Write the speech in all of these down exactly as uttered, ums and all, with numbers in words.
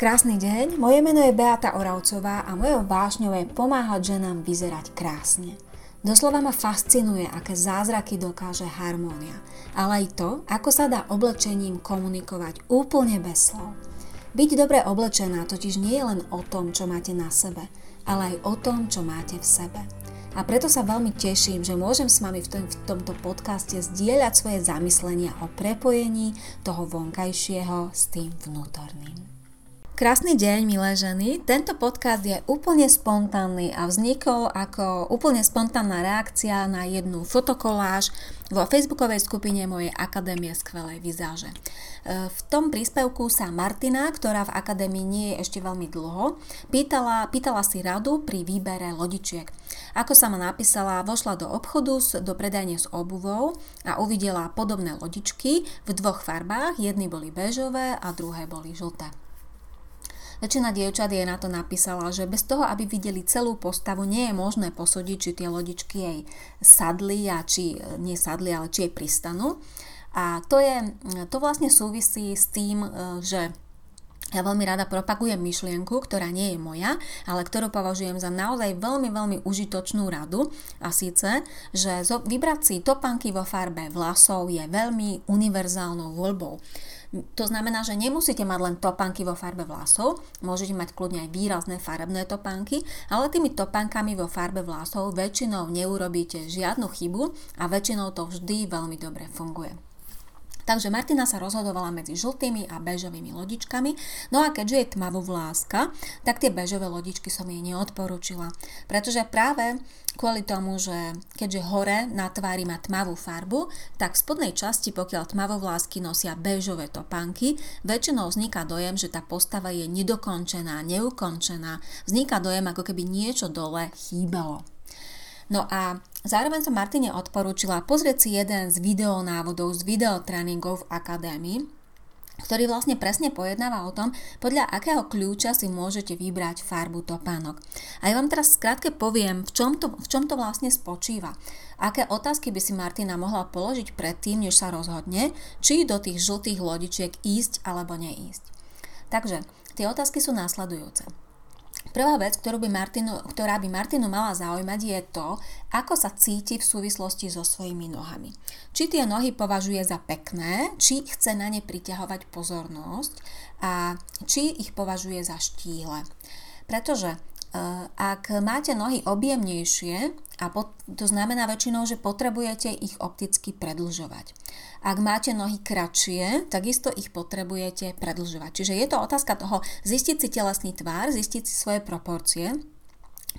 Krásny deň, moje meno je Beata Oravcová a mojou vášňou je pomáhať ženám vyzerať krásne. Doslova ma fascinuje, aké zázraky dokáže harmónia, ale aj to, ako sa dá oblečením komunikovať úplne bez slov. Byť dobre oblečená totiž nie je len o tom, čo máte na sebe, ale aj o tom, čo máte v sebe. A preto sa veľmi teším, že môžem s vami v, tom, v tomto podcaste zdieľať svoje zamyslenia o prepojení toho vonkajšieho s tým vnútorným. Krásny deň, milé ženy. Tento podcast je úplne spontánny a vznikol ako úplne spontánna reakcia na jednu fotokoláž vo facebookovej skupine mojej Akadémie skvelej vizáže. V tom príspevku sa Martina, ktorá v Akadémii nie je ešte veľmi dlho, pýtala, pýtala si radu pri výbere lodičiek. Ako sama napísala, vošla do obchodu, do predajne s obuvou a uvidela podobné lodičky v dvoch farbách, jedny boli béžové a druhé boli žlté. Väčšina dievčat jej na to napísala, že bez toho, aby videli celú postavu, nie je možné posúdiť, či tie lodičky jej sadli a či nie sadli, ale či jej pristanú. A to, je, to vlastne súvisí s tým, že ja veľmi rada propagujem myšlienku, ktorá nie je moja, ale ktorú považujem za naozaj veľmi, veľmi užitočnú radu. A síce, že vybrať si topánky vo farbe vlasov je veľmi univerzálnou voľbou. To znamená, že nemusíte mať len topánky vo farbe vlasov, môžete mať kľudne aj výrazné farebné topánky, ale tými topánkami vo farbe vlasov väčšinou neurobíte žiadnu chybu a väčšinou to vždy veľmi dobre funguje. Takže Martina sa rozhodovala medzi žltými a béžovými lodičkami, no a keďže je tmavovláska, tak tie béžové lodičky som jej neodporúčila, pretože práve kvôli tomu, že keďže hore na tvári má tmavú farbu, tak v spodnej časti, pokiaľ tmavovlásky nosia béžové topánky, väčšinou vzniká dojem, že tá postava je nedokončená, neukončená, vzniká dojem, ako keby niečo dole chýbalo. No a zároveň som Martine odporúčila pozrieť si jeden z videonávodov, z videotréningov v Akadémii, ktorý vlastne presne pojednáva o tom, podľa akého kľúča si môžete vybrať farbu topánok. A ja vám teraz skrátke poviem, v čom to, v čom to vlastne spočíva. Aké otázky by si Martina mohla položiť predtým, než sa rozhodne, či do tých žltých lodičiek ísť alebo neísť. Takže tie otázky sú následujúce. Prvá vec, ktorú by Martinu, ktorá by Martinu mala zaujímať, je to, ako sa cíti v súvislosti so svojimi nohami. Či tie nohy považuje za pekné, či chce na ne priťahovať pozornosť a či ich považuje za štíhle. Pretože ak máte nohy objemnejšie, a pot, to znamená väčšinou, že potrebujete ich opticky predlžovať. Ak máte nohy kratšie, takisto ich potrebujete predlžovať. Čiže je to otázka toho zistiť si telesný tvar, zistiť si svoje proporcie,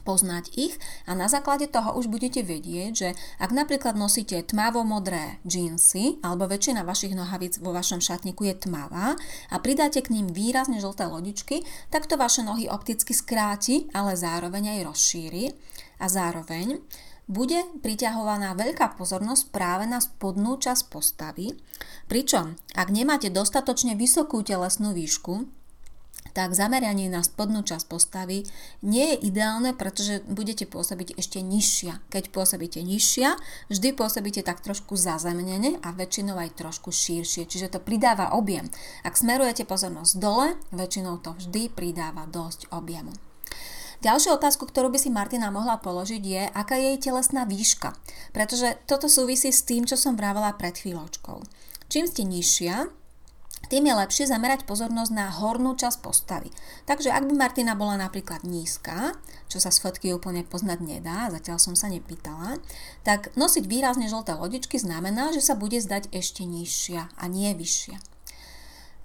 poznať ich a na základe toho už budete vedieť, že ak napríklad nosíte tmavo-modré džínsy alebo väčšina vašich nohavíc vo vašom šatníku je tmavá a pridáte k ním výrazne žlté lodičky, tak to vaše nohy opticky skráti, ale zároveň aj rozšíri a zároveň bude priťahovaná veľká pozornosť práve na spodnú časť postavy, pričom ak nemáte dostatočne vysokú telesnú výšku, tak zameranie na spodnú časť postavy nie je ideálne, pretože budete pôsobiť ešte nižšia. Keď pôsobíte nižšia, vždy pôsobíte tak trošku zazemnene a väčšinou aj trošku širšie, čiže to pridáva objem. Ak smerujete pozornosť dole, väčšinou to vždy pridáva dosť objemu. Ďalšiu otázku, ktorú by si Martina mohla položiť, je, aká je jej telesná výška, pretože toto súvisí s tým, čo som vravela pred chvíľočkou. Čím ste nižšia, tým je lepšie zamerať pozornosť na hornú časť postavy. Takže ak by Martina bola napríklad nízka, čo sa z fotky úplne poznať nedá, zatiaľ som sa nepýtala, tak nosiť výrazne žlté lodičky znamená, že sa bude zdať ešte nižšia a nie vyššia.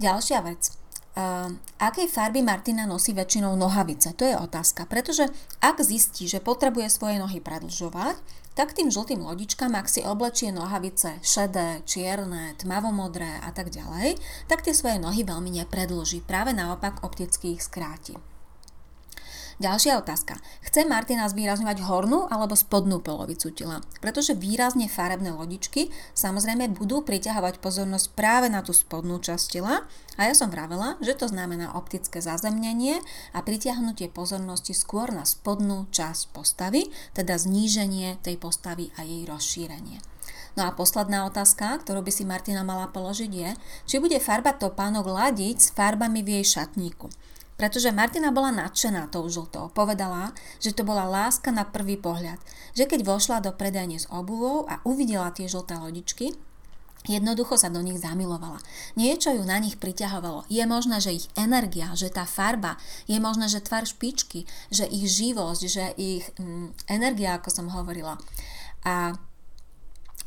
Ďalšia vec. Uh, akej farby Martina nosí väčšinou nohavice? To je otázka, pretože ak zistí, že potrebuje svoje nohy predlžovať, tak tým žltým lodičkám, ak si oblečie nohavice šedé, čierne, tmavomodré a tak ďalej, tak tie svoje nohy veľmi nepredlží, práve naopak opticky ich skráti. Ďalšia otázka. Chce Martina zvýrazňovať hornú alebo spodnú polovicu tela? Pretože výrazne farebné lodičky samozrejme budú priťahovať pozornosť práve na tú spodnú časť tela a ja som vravela, že to znamená optické zazemnenie a pritiahnutie pozornosti skôr na spodnú časť postavy, teda zníženie tej postavy a jej rozšírenie. No a posledná otázka, ktorú by si Martina mala položiť je, či bude farba topánok ladiť s farbami v jej šatníku. Pretože Martina bola nadšená tou žltou. Povedala, že to bola láska na prvý pohľad. Že keď vošla do predajne s obuvou a uvidela tie žlté lodičky, jednoducho sa do nich zamilovala. Niečo ju na nich priťahovalo. Je možné, že ich energia, že tá farba, je možné, že tvar špičky, že ich živosť, že ich mm, energia, ako som hovorila. A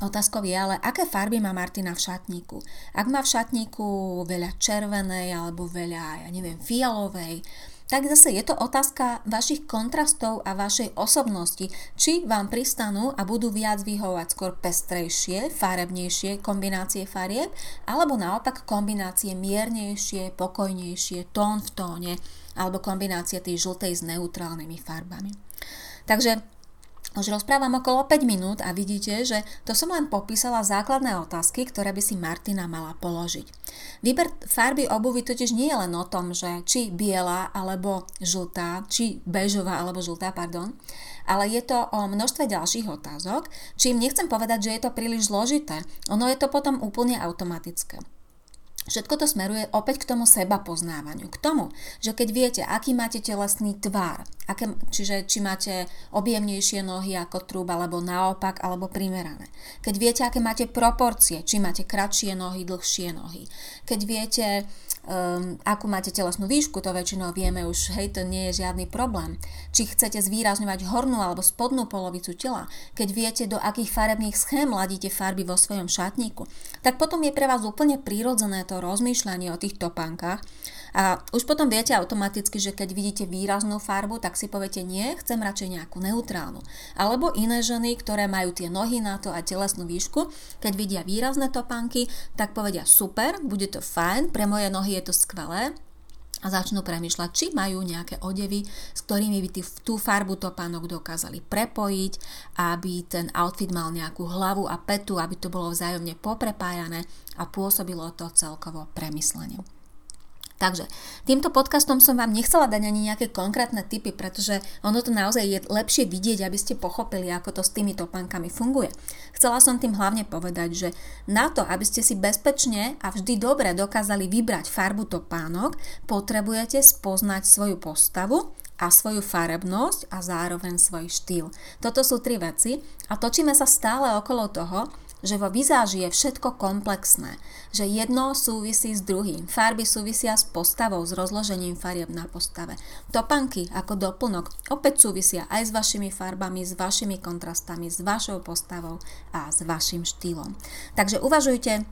otázkou je ale, aké farby má Martina v šatníku. Ak má v šatníku veľa červenej alebo veľa, ja neviem, fialovej, tak zase je to otázka vašich kontrastov a vašej osobnosti. Či vám pristanú a budú viac vyhovovať skôr pestrejšie, farebnejšie kombinácie farieb, alebo naopak kombinácie miernejšie, pokojnejšie, tón v tóne, alebo kombinácie tej žltej s neutrálnymi farbami. Takže už rozprávam okolo päť minút a vidíte, že to som len popísala základné otázky, ktoré by si Martina mala položiť. Výber farby obuvy totiž nie je len o tom, že či biela alebo žltá, či bežová alebo žltá, pardon, ale je to o množstve ďalších otázok, čím nechcem povedať, že je to príliš zložité. Ono je to potom úplne automatické. Všetko to smeruje opäť k tomu sebapoznávaniu. K tomu, že keď viete, aký máte telesný tvár, aké, čiže či máte objemnejšie nohy ako trúb, alebo naopak, alebo primerané. Keď viete, aké máte proporcie, či máte kratšie nohy, dlhšie nohy. Keď viete, um, akú máte telesnú výšku, to väčšinou vieme už, hej, to nie je žiadny problém. Či chcete zvýrazňovať hornú alebo spodnú polovicu tela. Keď viete, do akých farebných schém ladíte farby vo svojom šatníku, tak potom je pre vás úplne prírodzené to rozmýšľanie o tých topánkach a už potom viete automaticky, že keď vidíte výraznú farbu, tak si poviete nie, chcem radšej nejakú neutrálnu. Alebo iné ženy, ktoré majú tie nohy na to a telesnú výšku, keď vidia výrazné topánky, tak povedia super, bude to fajn, pre moje nohy je to skvelé a začnú premýšľať, či majú nejaké odevy, s ktorými by tý, tú farbu topánok dokázali prepojiť, aby ten outfit mal nejakú hlavu a petu, aby to bolo vzájomne poprepájané a pôsobilo to celkovo premyslenie. Takže týmto podcastom som vám nechcela dať ani nejaké konkrétne tipy, pretože ono to naozaj je lepšie vidieť, aby ste pochopili, ako to s tými topánkami funguje. Chcela som tým hlavne povedať, že na to, aby ste si bezpečne a vždy dobre dokázali vybrať farbu topánok, potrebujete spoznať svoju postavu a svoju farebnosť a zároveň svoj štýl. Toto sú tri veci a točíme sa stále okolo toho, že vo vizáži je všetko komplexné, že jedno súvisí s druhým. Farby súvisia s postavou, s rozložením farieb na postave. Topánky ako doplnok opäť súvisia aj s vašimi farbami, s vašimi kontrastami, s vašou postavou a s vašim štýlom. Takže uvažujte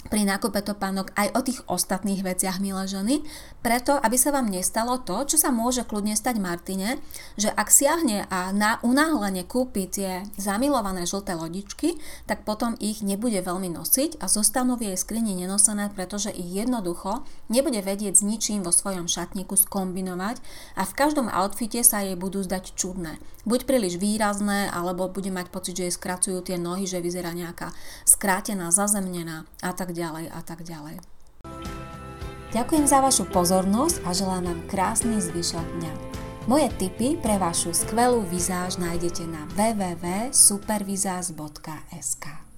pri nákupe topánok aj o tých ostatných veciach, milé ženy, preto, aby sa vám nestalo to, čo sa môže kľudne stať Martine, že ak siahne a na unáhlenie kúpi tie zamilované žlté lodičky, tak potom ich nebude veľmi nosiť a zostanú v jej skrini nenosené, pretože ich jednoducho nebude vedieť s ničím vo svojom šatníku skombinovať a v každom outfite sa jej budú zdať čudné. Buď príliš výrazné, alebo bude mať pocit, že jej skracujú tie nohy, že vyzerá nejaká skrátená, zazemnená a tak ďalej a tak ďalej. Ďakujem za vašu pozornosť a želám vám krásny zvyšok dňa. Moje tipy pre vašu skvelú vizáž nájdete na w w w bodka supervizaz bodka es ka.